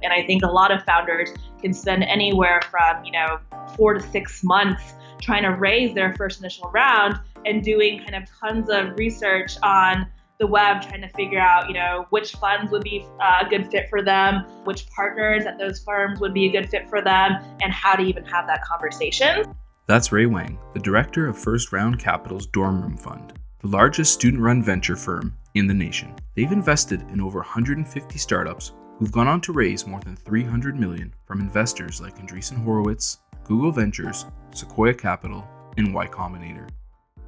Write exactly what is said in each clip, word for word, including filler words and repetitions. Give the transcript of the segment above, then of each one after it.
And I think a lot of founders can spend anywhere from, you know, four to six months trying to raise their first initial round and doing kind of tons of research on the web, trying to figure out, you know, which funds would be a good fit for them, which partners at those firms would be a good fit for them, and how to even have that conversation. That's Ray Wang, the director of First Round Capital's Dorm Room Fund, the largest student-run venture firm in the nation. They've invested in over one hundred fifty startups who've gone on to raise more than three hundred million dollars from investors like Andreessen Horowitz, Google Ventures, Sequoia Capital, and Y Combinator.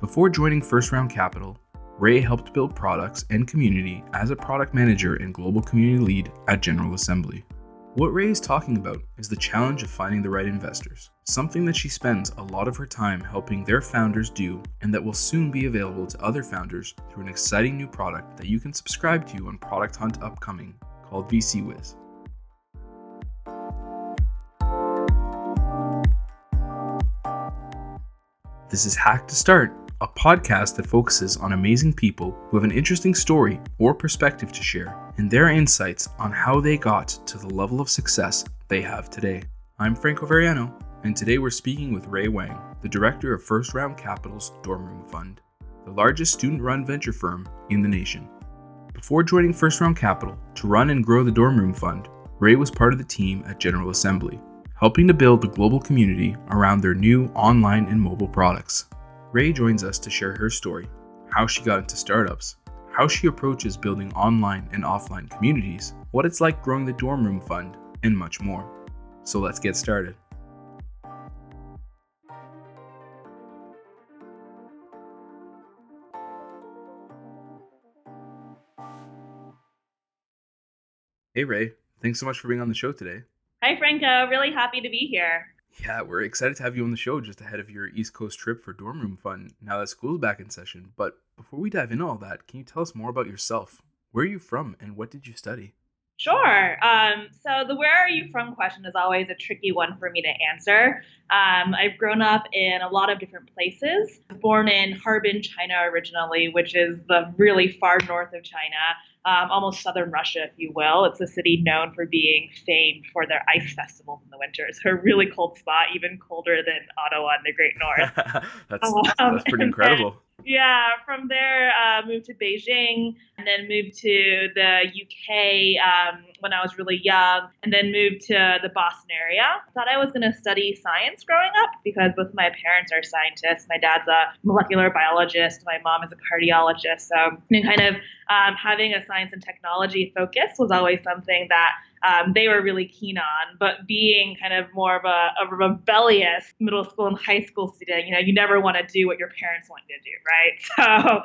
Before joining First Round Capital, Ray helped build products and community as a product manager and global community lead at General Assembly. What Ray is talking about is the challenge of finding the right investors, something that she spends a lot of her time helping their founders do, and that will soon be available to other founders through an exciting new product that you can subscribe to on Product Hunt Upcoming called VCWiz. This is Hack to Start, a podcast that focuses on amazing people who have an interesting story or perspective to share, and their insights on how they got to the level of success they have today. I'm Franco Variano, and today we're speaking with Ray Wang, the director of First Round Capital's Dorm Room Fund, the largest student-run venture firm in the nation. Before joining First Round Capital to run and grow the Dorm Room Fund, Ray was part of the team at General Assembly, helping to build the global community around their new online and mobile products. Ray joins us to share her story, how she got into startups, how she approaches building online and offline communities, what it's like growing the Dorm Room Fund, and much more. So let's get started. Hey Ray, thanks so much for being on the show today. Hi Franco, really happy to be here. Yeah, we're excited to have you on the show just ahead of your East Coast trip for Dorm Room Fund now that school's back in session. But before we dive into all that, can you tell us more about yourself? Where are you from and what did you study? Sure. Um, so the where are you from question is always a tricky one for me to answer. Um, I've grown up in a lot of different places. I was born in Harbin, China originally, which is the really far north of China, um, almost southern Russia, if you will. It's a city known for being famed for their ice festivals in the winter. It's a really cold spot, even colder than Ottawa in the Great North. that's, um, that's pretty incredible. Then, Yeah, from there, uh, moved to Beijing and then moved to the U K um, when I was really young and then moved to the Boston area. Thought I was going to study science growing up because both my parents are scientists. My dad's a molecular biologist. My mom is a cardiologist. So and kind of um, having a science and technology focus was always something that Um, they were really keen on, but being kind of more of a, a rebellious middle school and high school student, you know, you never want to do what your parents want you to do, right? So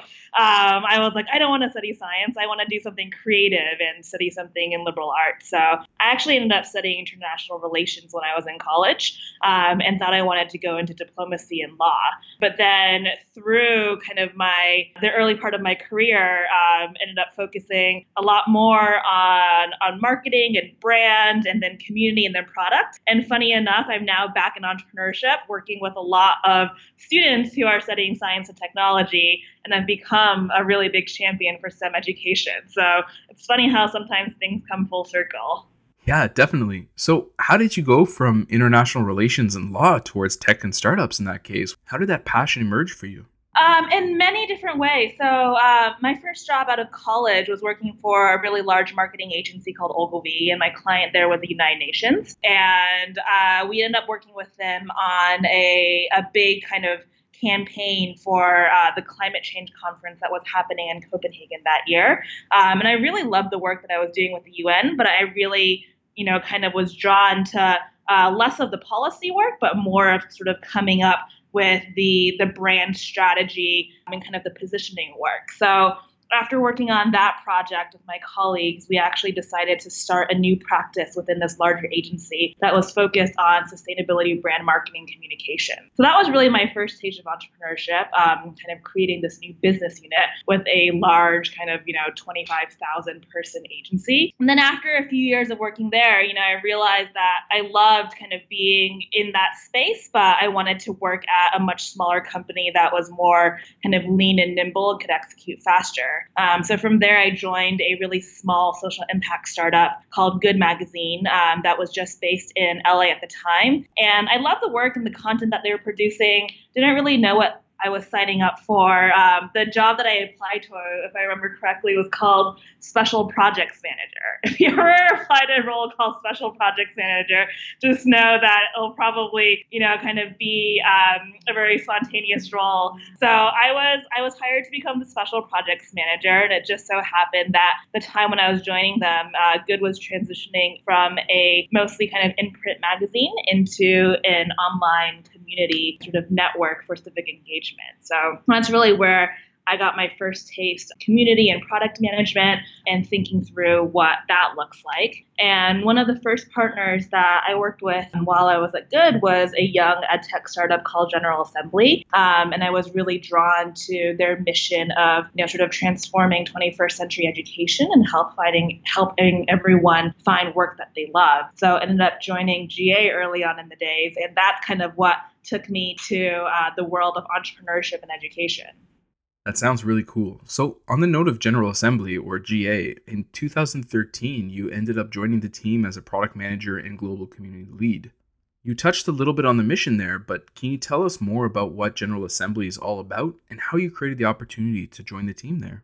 um, I was like, I don't want to study science. I want to do something creative and study something in liberal arts. So I actually ended up studying international relations when I was in college um, and thought I wanted to go into diplomacy and law. But then through kind of my, the early part of my career, um, ended up focusing a lot more on, on marketing and brand and then community and then product. And funny enough, I'm now back in entrepreneurship working with a lot of students who are studying science and technology, and I've become a really big champion for STEM education. So it's funny how sometimes things come full circle. Yeah, definitely. So how did you go from international relations and law towards tech and startups in that case? How did that passion emerge for you? Um, in many different ways. So uh, my first job out of college was working for a really large marketing agency called Ogilvy, and my client there was the United Nations. And uh, we ended up working with them on a, a big kind of campaign for uh, the climate change conference that was happening in Copenhagen that year. Um, and I really loved the work that I was doing with the U N, but I really, you know, kind of was drawn to uh, less of the policy work, but more of sort of coming up with the the brand strategy and kind of the positioning work. So after working on that project with my colleagues, we actually decided to start a new practice within this larger agency that was focused on sustainability, brand marketing, communication. So that was really my first stage of entrepreneurship, um, kind of creating this new business unit with a large kind of, you know, twenty-five thousand person agency. And then after a few years of working there, you know, I realized that I loved kind of being in that space, but I wanted to work at a much smaller company that was more kind of lean and nimble and could execute faster. Um, so from there, I joined a really small social impact startup called Good Magazine um, that was just based in L A at the time. And I loved the work and the content that they were producing. Didn't really know what I was signing up for. Um, the job that I applied to, if I remember correctly, was called Special Projects Manager. If you ever applied to a role called Special Projects Manager, just know that it'll probably, you know, kind of be um, a very spontaneous role. So I was I was hired to become the Special Projects Manager, and it just so happened that the time when I was joining them, uh, Good was transitioning from a mostly kind of in-print magazine into an online community sort of network for civic engagement. So that's really where I got my first taste of community and product management and thinking through what that looks like. And one of the first partners that I worked with while I was at Good was a young ed tech startup called General Assembly. Um, and I was really drawn to their mission of, you know, sort of transforming twenty-first century education and help finding, helping everyone find work that they love. So I ended up joining G A early on in the days. And that's kind of what took me to uh, the world of entrepreneurship and education. That sounds really cool. So on the note of General Assembly, or G A, in two thousand thirteen, you ended up joining the team as a product manager and global community lead. You touched a little bit on the mission there, but can you tell us more about what General Assembly is all about and how you created the opportunity to join the team there?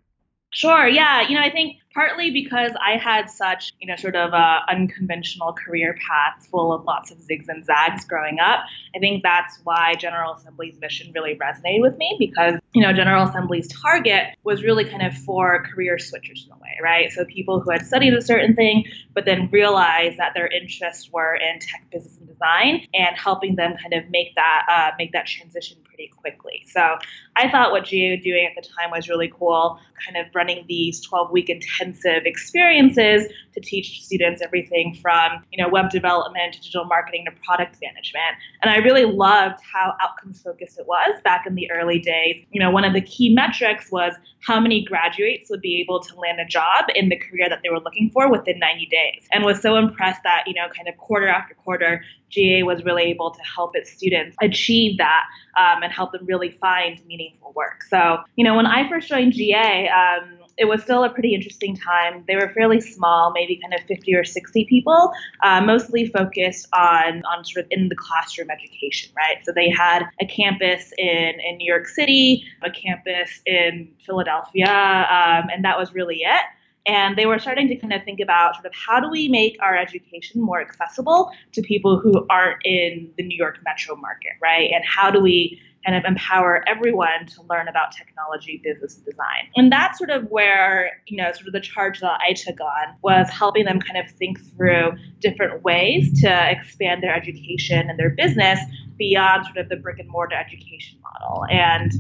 Sure. Yeah. You know, I think partly because I had such, you know, sort of a unconventional career path full of lots of zigs and zags growing up. I think that's why General Assembly's mission really resonated with me, because, you know, General Assembly's target was really kind of for career switchers in a way, right? So people who had studied a certain thing, but then realized that their interests were in tech, business, and design, and helping them kind of make that uh, make that transition pretty quickly. So I thought what G A was doing at the time was really cool, kind of running these twelve-week intensive experiences to teach students everything from, you know, web development to digital marketing to product management. And I really loved how outcomes-focused it was back in the early days. You know, one of the key metrics was how many graduates would be able to land a job in the career that they were looking for within ninety days, and was so impressed that, you know, kind of quarter after quarter, G A was really able to help its students achieve that um, and help them really find meaningful work. So, you know, when I first joined G A, um, it was still a pretty interesting time. They were fairly small, maybe kind of fifty or sixty people, uh, mostly focused on, on sort of in the classroom education, right? So they had a campus in, in New York City, a campus in Philadelphia, um, and that was really it. And they were starting to kind of think about sort of how do we make our education more accessible to people who aren't in the New York metro market, right? And how do we kind of empower everyone to learn about technology, business, and design? And that's sort of where, you know, sort of the charge that I took on was helping them kind of think through different ways to expand their education and their business beyond sort of the brick and mortar education model. And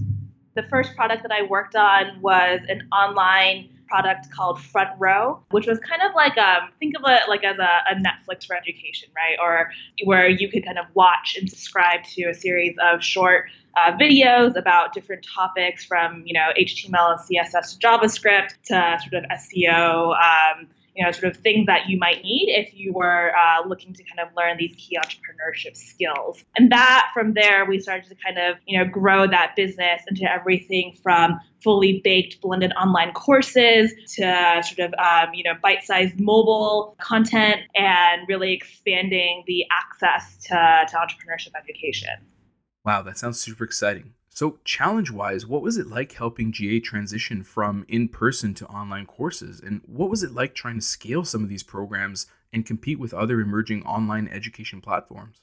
the first product that I worked on was an online product called Front Row, which was kind of like, um, think of it like as a, a Netflix for education, right? Or where you could kind of watch and subscribe to a series of short uh, videos about different topics from, you know, H T M L and C S S to JavaScript to sort of S E O, um, you know, sort of things that you might need if you were uh, looking to kind of learn these key entrepreneurship skills. And that from there, we started to kind of, you know, grow that business into everything from fully baked blended online courses to sort of, um, you know, bite-sized mobile content and really expanding the access to, to entrepreneurship education. Wow, that sounds super exciting. So challenge-wise, what was it like helping G A transition from in-person to online courses? And what was it like trying to scale some of these programs and compete with other emerging online education platforms?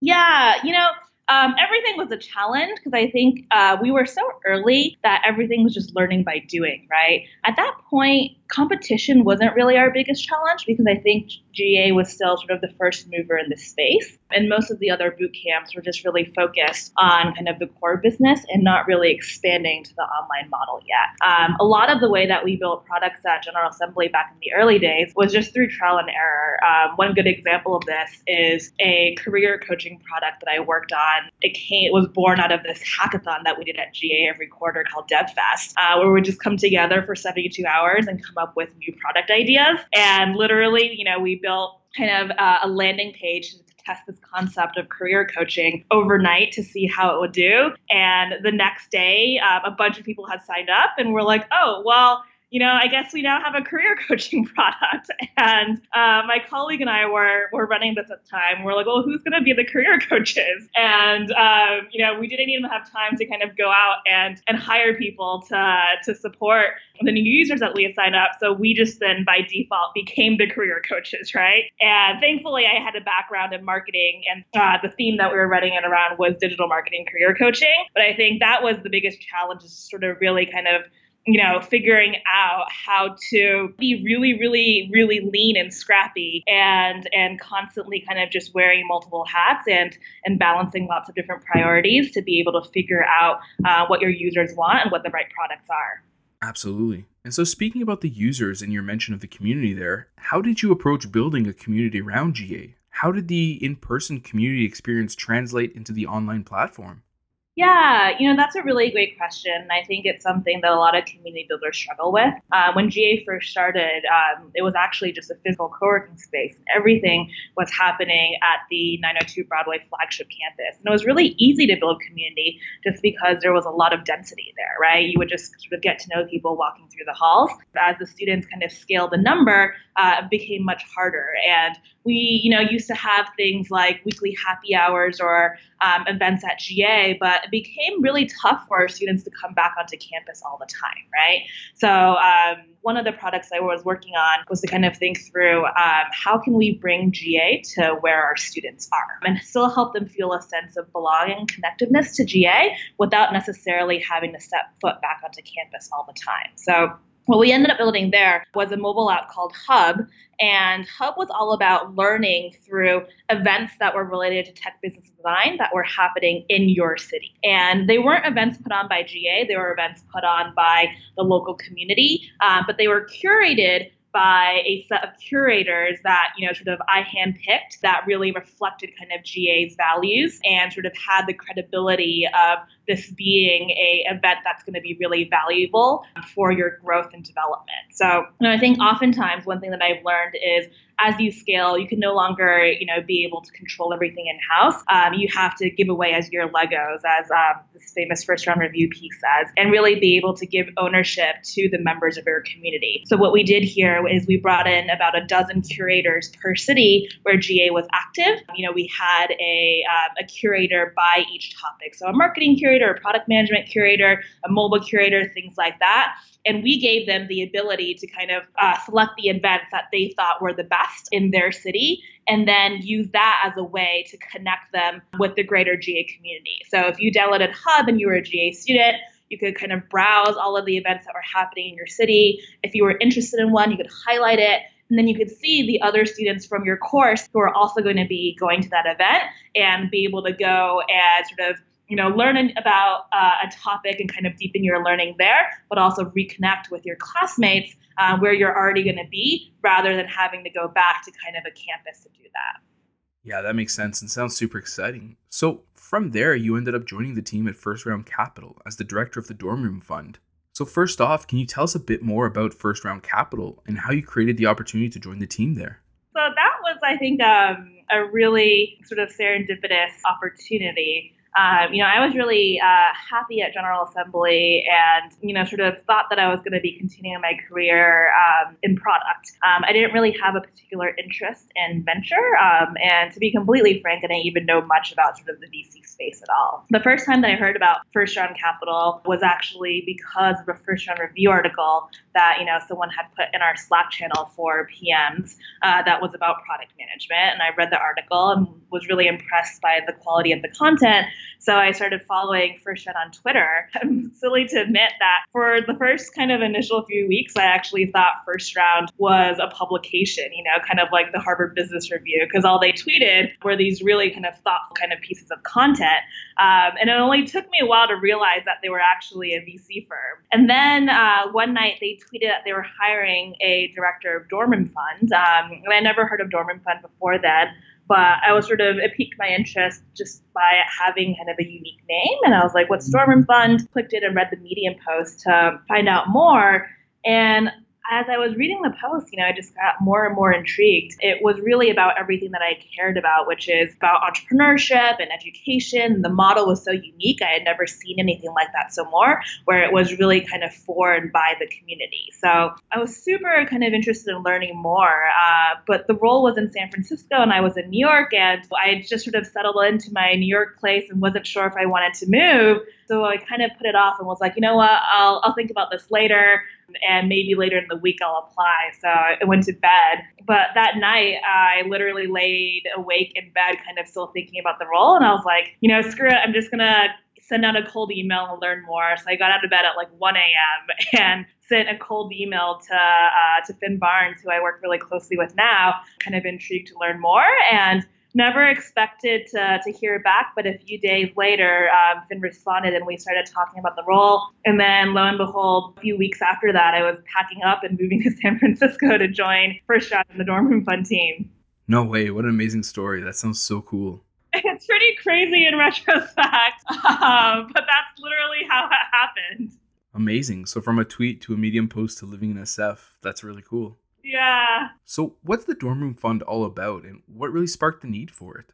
Yeah, you know, um, everything was a challenge because I think uh, we were so early that everything was just learning by doing, right? At that point, competition wasn't really our biggest challenge because I think G A was still sort of the first mover in this space. And most of the other boot camps were just really focused on kind of the core business and not really expanding to the online model yet. Um, a lot of the way that we built products at General Assembly back in the early days was just through trial and error. Um, one good example of this is a career coaching product that I worked on. It came, it was born out of this hackathon that we did at G A every quarter called DevFest, uh, where we just come together for seventy-two hours and come up with new product ideas. And literally, you know, we built kind of uh, a landing page to test this concept of career coaching overnight to see how it would do. And the next day, um, a bunch of people had signed up and we're like, oh, well, you know, I guess we now have a career coaching product. And uh, my colleague and I were were running this at the time. We're like, well, who's going to be the career coaches? And, um, you know, we didn't even have time to kind of go out and, and hire people to, to support the new users that we had signed up. So we just then by default became the career coaches, right? And thankfully, I had a background in marketing, and uh, the theme that we were running it around was digital marketing career coaching. But I think that was the biggest challenge, is sort of really kind of you know, figuring out how to be really, really, really lean and scrappy and and constantly kind of just wearing multiple hats and and balancing lots of different priorities to be able to figure out uh, what your users want and what the right products are. Absolutely. And so speaking about the users and your mention of the community there, how did you approach building a community around G A? How did the in-person community experience translate into the online platform? Yeah, you know, that's a really great question. I think it's something that a lot of community builders struggle with. Uh, when G A first started, um, it was actually just a physical co-working space. Everything was happening at the nine oh two Broadway flagship campus. And it was really easy to build community just because there was a lot of density there, right? You would just sort of get to know people walking through the halls. As the students kind of scaled the number, uh, it became much harder. And we, you know, used to have things like weekly happy hours or um, events at G A, but it became really tough for our students to come back onto campus all the time, right? So um, one of the products I was working on was to kind of think through um, how can we bring G A to where our students are and still help them feel a sense of belonging, connectiveness to G A without necessarily having to step foot back onto campus all the time. So what we ended up building there was a mobile app called Hub, and Hub was all about learning through events that were related to tech business design that were happening in your city. And they weren't events put on by G A, they were events put on by the local community, uh, but they were curated by a set of curators that, you know, sort of I handpicked that really reflected kind of G A's values and sort of had the credibility of this being a event that's going to be really valuable for your growth and development. So, you know, I think oftentimes one thing that I've learned is as you scale, you can no longer, you know, be able to control everything in-house. Um, you have to give away as your Legos, as um, this famous First Round Review piece says, and really be able to give ownership to the members of your community. So what we did here is we brought in about a dozen curators per city where G A was active. You know, we had a, um, a curator by each topic. So a marketing curator, a product management curator, a mobile curator, things like that. And we gave them the ability to kind of uh, select the events that they thought were the best in their city, and then use that as a way to connect them with the greater G A community. So if you downloaded Hub and you were a G A student, you could kind of browse all of the events that were happening in your city. If you were interested in one, you could highlight it. And then you could see the other students from your course who are also going to be going to that event and be able to go and sort of you know, learn about uh, a topic and kind of deepen your learning there, but also reconnect with your classmates uh, where you're already going to be rather than having to go back to kind of a campus to do that. Yeah, that makes sense and sounds super exciting. So from there, you ended up joining the team at First Round Capital as the director of the Dorm Room Fund. So first off, can you tell us a bit more about First Round Capital and how you created the opportunity to join the team there? So that was, I think, um, a really sort of serendipitous opportunity. Um, you know, I was really uh, happy at General Assembly and, you know, sort of thought that I was going to be continuing my career um, in product. Um, I didn't really have a particular interest in venture. Um, and to be completely frank, I didn't even know much about sort of the V C space at all. The first time that I heard about First Round Capital was actually because of a First Round Review article that, you know, someone had put in our Slack channel for P Ms uh, that was about product management. And I read the article and was really impressed by the quality of the content. So I started following First Round on Twitter. I'm silly to admit that for the first kind of initial few weeks, I actually thought First Round was a publication, you know, kind of like the Harvard Business Review, because all they tweeted were these really kind of thoughtful kind of pieces of content. Um, and it only took me a while to realize that they were actually a V C firm. And then uh, one night they tweeted that they were hiring a director of Dorm Room Fund. Um, and I never heard of Dorm Room Fund before then. But I was sort of, it piqued my interest just by having kind of a unique name. And I was like, what's Dorm Room Fund? Clicked it and read the Medium post to find out more. And As I was reading the post, you know, I just got more and more intrigued. It was really about everything that I cared about, which is about entrepreneurship and education. The model was so unique. I had never seen anything like that so more, where it was really kind of for and by the community. So I was super kind of interested in learning more. Uh, but the role was in San Francisco and I was in New York, and I had just sort of settled into my New York place and wasn't sure if I wanted to move. So I kind of put it off and was like, you know what, I'll, I'll think about this later. And maybe later in the week I'll apply. So I went to bed. But that night, I literally laid awake in bed, kind of still thinking about the role. And I was like, you know, screw it. I'm just going to send out a cold email and learn more. So I got out of bed at like one a.m. and sent a cold email to uh, to Finn Barnes, who I work really closely with now, kind of intrigued to learn more. And never expected to, to hear back, but a few days later, um, Finn responded and we started talking about the role. And then lo and behold, a few weeks after that, I was packing up and moving to San Francisco to join First Round in the Dorm Room Fund team. No way. What an amazing story. That sounds so cool. It's pretty crazy in retrospect, um, but that's literally how it happened. Amazing. So from a tweet to a Medium post to living in S F, that's really cool. Yeah. So what's the Dorm Room Fund all about, and what really sparked the need for it?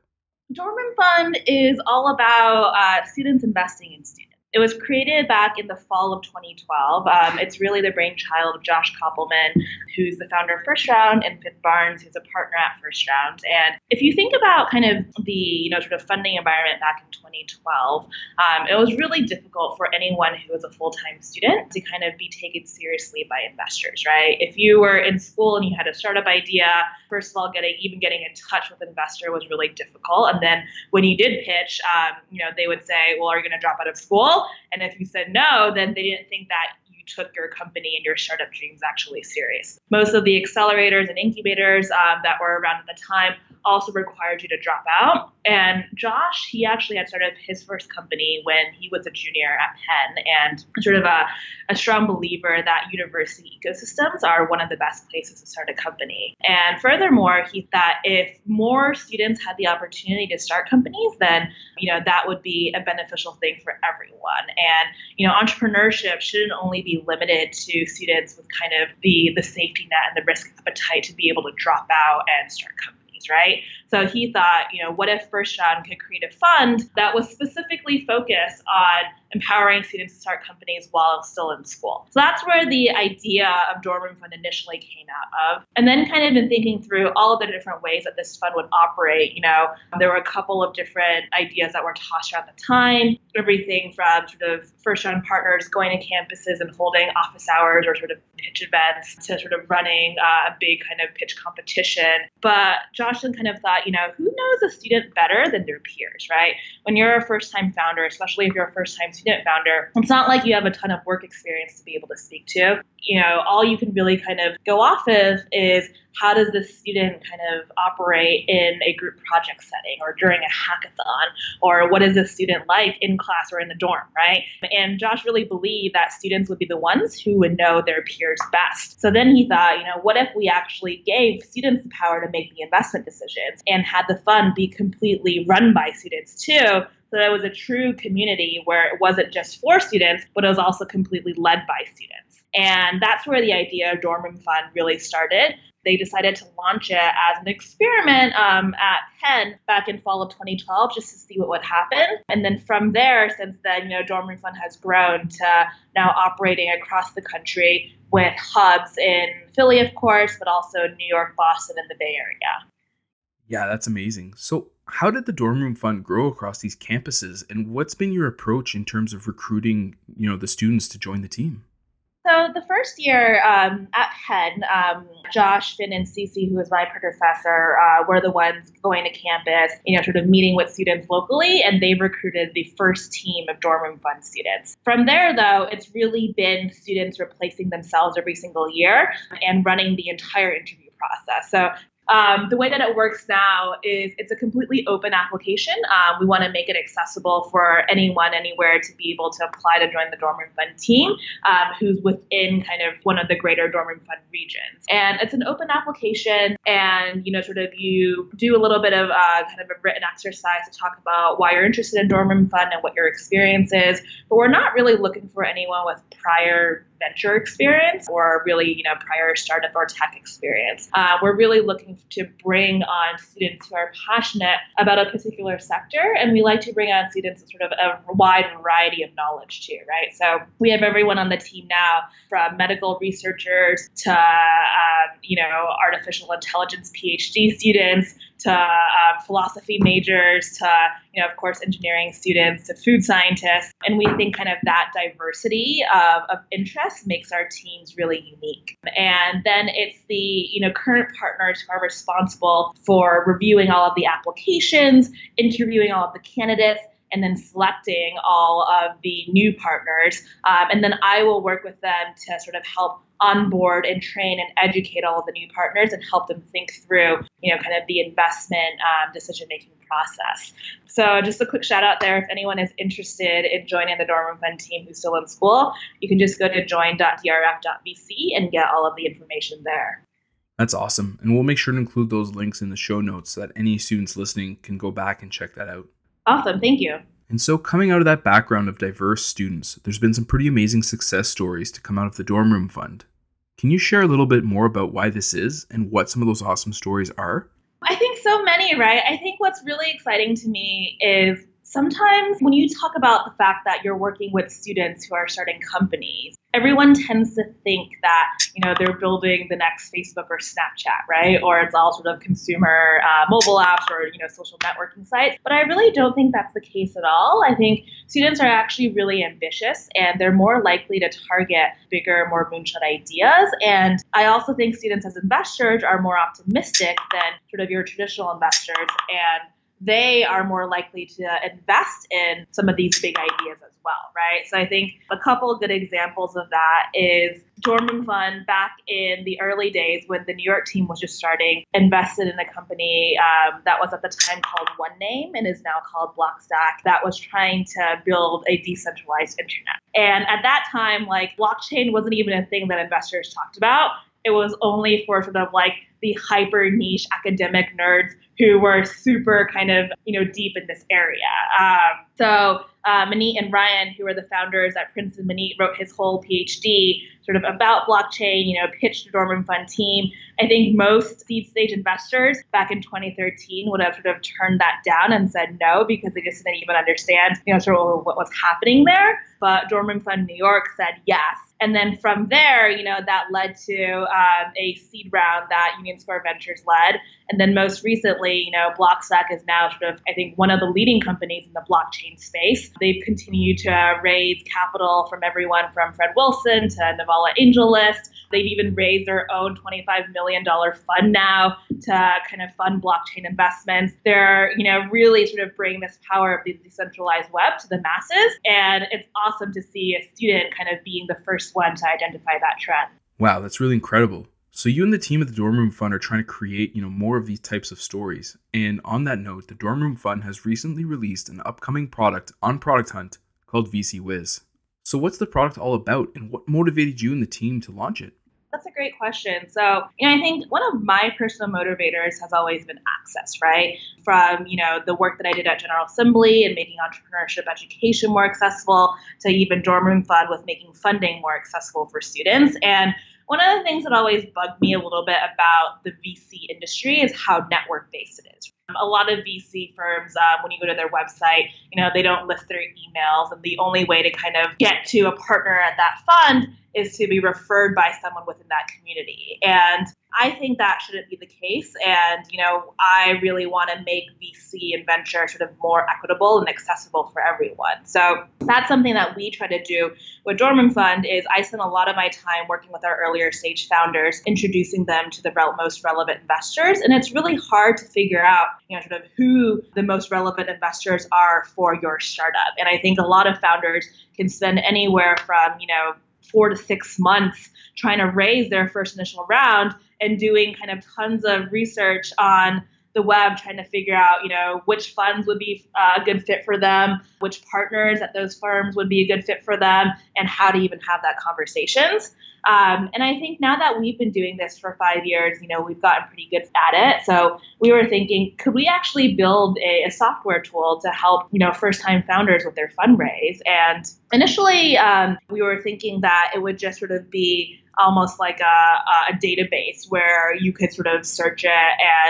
Dorm Room Fund is all about uh, students investing in students. It was created back in the fall of twenty twelve. Um, it's really the brainchild of Josh Koppelman, who's the founder of First Round, and Finn Barnes, who's a partner at First Round. And if you think about kind of the, you know, sort of funding environment back in twenty twelve, um, it was really difficult for anyone who was a full-time student to kind of be taken seriously by investors, right? If you were in school and you had a startup idea, first of all, getting even getting in touch with an investor was really difficult. And then when you did pitch, um, you know, they would say, well, are you going to drop out of school? And if you said no, then they didn't think that you took your company and your startup dreams actually serious. Most of the accelerators and incubators um, that were around at the time also required you to drop out. And Josh, he actually had started his first company when he was a junior at Penn, and sort of a, a strong believer that university ecosystems are one of the best places to start a company. And furthermore, he thought if more students had the opportunity to start companies, then, you know, that would be a beneficial thing for everyone. And, you know, entrepreneurship shouldn't only be limited to students with kind of the, the safety net and the risk appetite to be able to drop out and start companies. Right? So he thought, you know, what if First Round could create a fund that was specifically focused on empowering students to start companies while still in school? So that's where the idea of Dorm Room Fund initially came out of. And then kind of been thinking through all of the different ways that this fund would operate. You know, there were a couple of different ideas that were tossed around at the time, everything from sort of First Round partners going to campuses and holding office hours or sort of pitch events to sort of running a big kind of pitch competition. But John kind of thought, you know, who knows a student better than their peers, right? When you're a first-time founder, especially if you're a first-time student founder, it's not like you have a ton of work experience to be able to speak to. You know, all you can really kind of go off of is how does this student kind of operate in a group project setting or during a hackathon, or what is this student like in class or in the dorm, right? And Josh really believed that students would be the ones who would know their peers best. So then he thought, you know, what if we actually gave students the power to make the investment decisions and had the fund be completely run by students too? So that it was a true community where it wasn't just for students, but it was also completely led by students. And that's where the idea of Dorm Room Fund really started. They decided to launch it as an experiment um, at Penn back in fall of twenty twelve, just to see what would happen. And then from there, since then, you know, Dorm Room Fund has grown to now operating across the country with hubs in Philly, of course, but also New York, Boston, and the Bay Area. Yeah, that's amazing. So how did the Dorm Room Fund grow across these campuses? And what's been your approach in terms of recruiting, you know, the students to join the team? So the first year um, at Penn, um, Josh, Finn, and Cece, who was my predecessor, uh, were the ones going to campus, you know, sort of meeting with students locally, and they recruited the first team of Dorm Room Fund students. From there, though, it's really been students replacing themselves every single year and running the entire interview process. So Um, the way that it works now is it's a completely open application. Um, we want to make it accessible for anyone, anywhere to be able to apply to join the Dorm Room Fund team um, who's within kind of one of the greater Dorm Room Fund regions. And it's an open application, and, you know, sort of you do a little bit of uh, kind of a written exercise to talk about why you're interested in Dorm Room Fund and what your experience is. But we're not really looking for anyone with prior venture experience or really, you know, prior startup or tech experience. Uh, we're really looking to bring on students who are passionate about a particular sector, and we like to bring on students with sort of a wide variety of knowledge too, right? So we have everyone on the team now from medical researchers to, um, you know, artificial intelligence P H D students to uh, philosophy majors to, you know, of course, engineering students to food scientists. And we think kind of that diversity of, of interest makes our teams really unique. And then it's the, you know, current partners who are responsible for reviewing all of the applications, interviewing all of the candidates, and then selecting all of the new partners. Um, and then I will work with them to sort of help onboard and train and educate all of the new partners and help them think through, you know, kind of the investment um, decision-making process. So just a quick shout out there. If anyone is interested in joining the Dorm Room Fund team who's still in school, you can just go to join dot d r f dot v c and get all of the information there. That's awesome. And we'll make sure to include those links in the show notes so that any students listening can go back and check that out. Awesome. Thank you. And so coming out of that background of diverse students, there's been some pretty amazing success stories to come out of the Dorm Room Fund. Can you share a little bit more about why this is and what some of those awesome stories are? I think so many, right? I think what's really exciting to me is sometimes when you talk about the fact that you're working with students who are starting companies, everyone tends to think that, you know, they're building the next Facebook or Snapchat, right? Or it's all sort of consumer uh, mobile apps or, you know, social networking sites. But I really don't think that's the case at all. I think students are actually really ambitious and they're more likely to target bigger, more moonshot ideas. And I also think students as investors are more optimistic than sort of your traditional investors, and they are more likely to invest in some of these big ideas as well, right? So I think a couple of good examples of that is Dorm Room Fund back in the early days when the New York team was just starting, invested in a company um, that was at the time called OneName and is now called Blockstack, that was trying to build a decentralized internet. And at that time, like, blockchain wasn't even a thing that investors talked about. It was only for sort of like the hyper niche academic nerds who were super kind of, you know, deep in this area. Um, so uh, Manit and Ryan, who are the founders at Princeton, Manit wrote his whole PhD sort of about blockchain, you know, pitched the Dorm Room Fund team. I think most seed stage investors back in twenty thirteen would have sort of turned that down and said no, because they just didn't even understand, you know, sort of what was happening there. But Dorm Room Fund New York said yes. And then from there, you know, that led to um, a seed round that Union Square Ventures led. And then most recently, you know, Blockstack is now sort of, I think, one of the leading companies in the blockchain space. They've continued to raise capital from everyone from Fred Wilson to Navala AngelList. They've even raised their own twenty-five million dollars fund now to kind of fund blockchain investments. They're, you know, really sort of bringing this power of the decentralized web to the masses. And it's awesome to see a student kind of being the first one to identify that trend. Wow, that's really incredible. So you and the team at the Dorm Room Fund are trying to create, you know, more of these types of stories. And on that note, the Dorm Room Fund has recently released an upcoming product on Product Hunt called VCWiz. So what's the product all about, and what motivated you and the team to launch it? That's a great question. So, you know, I think one of my personal motivators has always been access, right? From, you know, the work that I did at General Assembly and making entrepreneurship education more accessible to even Dorm Room Fund with making funding more accessible for students. And one of the things that always bugged me a little bit about the V C industry is how network-based it is. A lot of V C firms, um, when you go to their website, you know, they don't list their emails, and the only way to kind of get to a partner at that fund is to be referred by someone within that community. And I think that shouldn't be the case. And, you know, I really want to make V C and venture sort of more equitable and accessible for everyone. So that's something that we try to do with Dorm Room Fund. Is I spend a lot of my time working with our earlier stage founders, introducing them to the most relevant investors. And it's really hard to figure out, you know, sort of who the most relevant investors are for your startup. And I think a lot of founders can spend anywhere from, you know, four to six months trying to raise their first initial round and doing kind of tons of research on the web, trying to figure out, you know, which funds would be uh, a good fit for them, which partners at those firms would be a good fit for them, and how to even have that conversations. Um, and I think now that we've been doing this for five years, you know, we've gotten pretty good at it. So we were thinking, could we actually build a, a software tool to help, you know, first-time founders with their fundraise? And initially, um, we were thinking that it would just sort of be almost like a, a database where you could sort of search it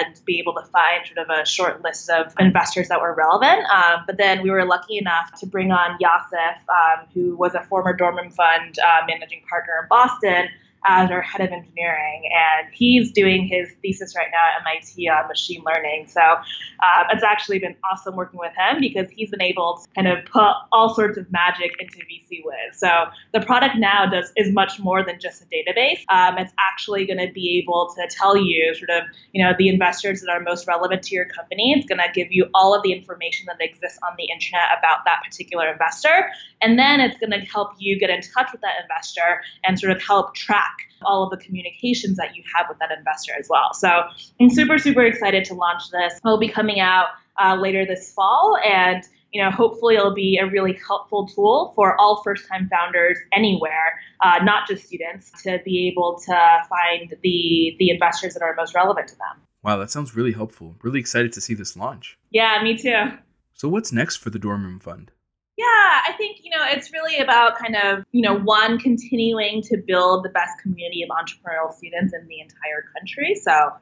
and be able to find sort of a short list of investors that were relevant. Um, but then we were lucky enough to bring on Yasef, um, who was a former Dorm Room Fund uh, managing partner in Boston, as our head of engineering, and he's doing his thesis right now at M I T on machine learning. So um, it's actually been awesome working with him because he's been able to kind of put all sorts of magic into VCWiz. So the product now does is much more than just a database. Um, it's actually going to be able to tell you sort of, you know, the investors that are most relevant to your company. It's going to give you all of the information that exists on the internet about that particular investor. And then it's going to help you get in touch with that investor and sort of help track all of the communications that you have with that investor as well. So I'm super, super excited to launch this. It'll be coming out uh, later this fall, and you know, hopefully it'll be a really helpful tool for all first-time founders anywhere, uh, not just students, to be able to find the the investors that are most relevant to them. Wow, that sounds really helpful. Really excited to see this launch. Yeah, me too. So what's next for the Dorm Room Fund? Yeah, I think, you know, it's really about kind of, you know, one, continuing to build the best community of entrepreneurial students in the entire country. So uh,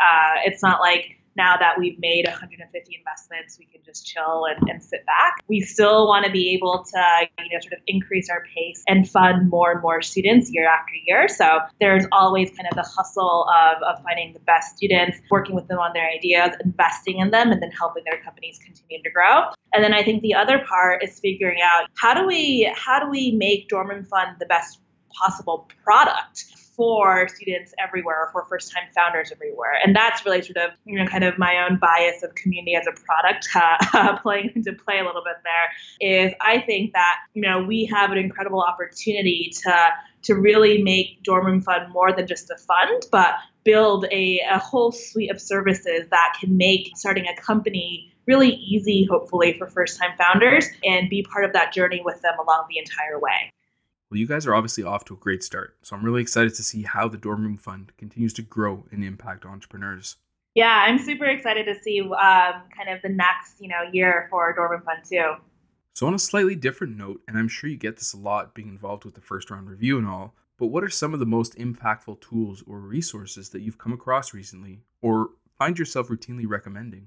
it's not like now that we've made one hundred fifty investments, we can just chill and, and sit back. We still want to be able to, you know, sort of increase our pace and fund more and more students year after year. So there's always kind of the hustle of, of finding the best students, working with them on their ideas, investing in them, and then helping their companies continue to grow. And then I think the other part is figuring out how do we how do we make Dorm Room Fund the best possible product for students everywhere, for first-time founders everywhere. And that's really sort of, you know, kind of my own bias of community as a product uh, playing into play a little bit there, is I think that, you know, we have an incredible opportunity to to really make Dorm Room Fund more than just a fund, but build a, a whole suite of services that can make starting a company really easy, hopefully, for first-time founders and be part of that journey with them along the entire way. Well, you guys are obviously off to a great start, so I'm really excited to see how the Dorm Room Fund continues to grow and impact entrepreneurs. Yeah, I'm super excited to see um, kind of the next, you know, year for Dorm Room Fund too. So on a slightly different note, and I'm sure you get this a lot being involved with the first round review and all, but what are some of the most impactful tools or resources that you've come across recently or find yourself routinely recommending?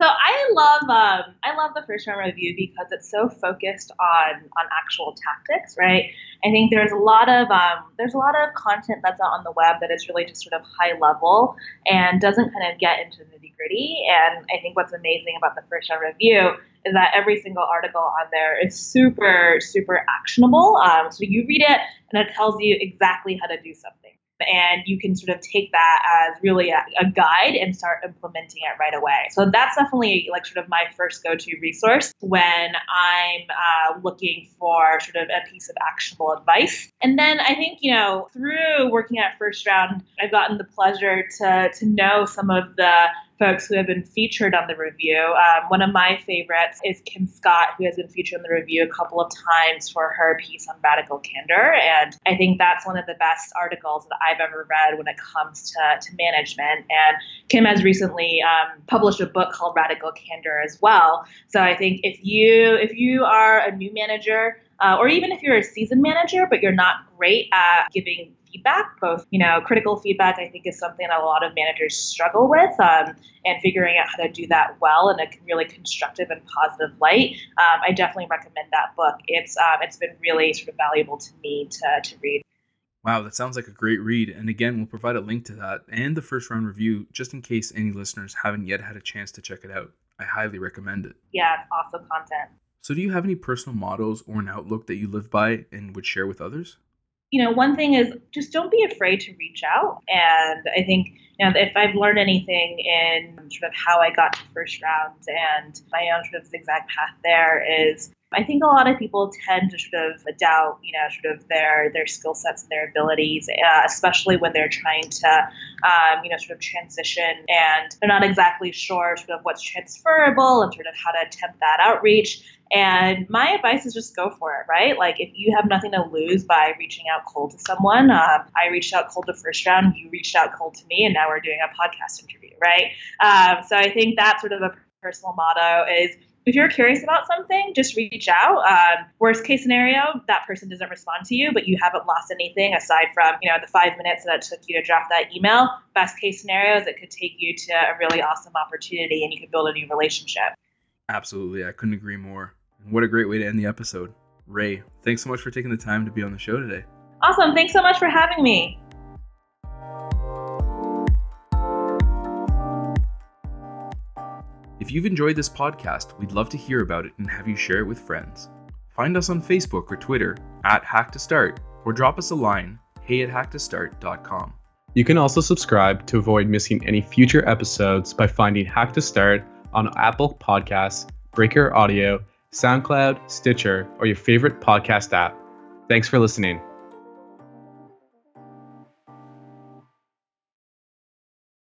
So I love um, I love the first round review because it's so focused on on actual tactics, right? I think there's a lot of um, there's a lot of content that's out on the web that is really just sort of high level and doesn't kind of get into the nitty gritty. And I think what's amazing about the first round review is that every single article on there is super super actionable. Um, so you read it and it tells you exactly how to do something. And you can sort of take that as really a, a guide and start implementing it right away. So that's definitely like sort of my first go-to resource when I'm uh, looking for sort of a piece of actionable advice. And then I think, you know, through working at First Round, I've gotten the pleasure to to know some of the folks who have been featured on the review. Um, one of my favorites is Kim Scott, who has been featured on the review a couple of times for her piece on Radical Candor. And I think that's one of the best articles that I've ever read when it comes to, to management. And Kim has recently um, published a book called Radical Candor as well. So I think if you if you are a new manager, uh, or even if you're a seasoned manager, but you're not great at giving feedback, both, you know, critical feedback, I think, is something that a lot of managers struggle with, um, and figuring out how to do that well in a really constructive and positive light. Um, I definitely recommend that book. It's um, it's been really sort of valuable to me to to read. Wow, that sounds like a great read. And again, we'll provide a link to that and the first round review, just in case any listeners haven't yet had a chance to check it out. I highly recommend it. Yeah, it's awesome content. So do you have any personal mottos or an outlook that you live by and would share with others? You know, one thing is just don't be afraid to reach out. And I think, you know, if I've learned anything in sort of how I got to First Round and my own sort of zigzag path there is, I think a lot of people tend to sort of doubt, you know, sort of their their skill sets and their abilities, uh, especially when they're trying to, um, you know, sort of transition, and they're not exactly sure sort of what's transferable and sort of how to attempt that outreach. And my advice is just go for it, right? Like, if you have nothing to lose by reaching out cold to someone, um, I reached out cold to First Round, you reached out cold to me, and now we're doing a podcast interview, right? Um, so I think that's sort of a personal motto is, if you're curious about something, just reach out. Um, worst case scenario, that person doesn't respond to you, but you haven't lost anything aside from, you know, the five minutes that it took you to draft that email. Best case scenario is it could take you to a really awesome opportunity and you could build a new relationship. Absolutely. I couldn't agree more. What a great way to end the episode. Ray, thanks so much for taking the time to be on the show today. Awesome. Thanks so much for having me. If you've enjoyed this podcast, we'd love to hear about it and have you share it with friends. Find us on Facebook or Twitter at Hack to Start, or drop us a line, hey at hack to start dot com. You can also subscribe to avoid missing any future episodes by finding Hack to Start on Apple Podcasts, Breaker Audio, SoundCloud, Stitcher, or your favorite podcast app. Thanks for listening.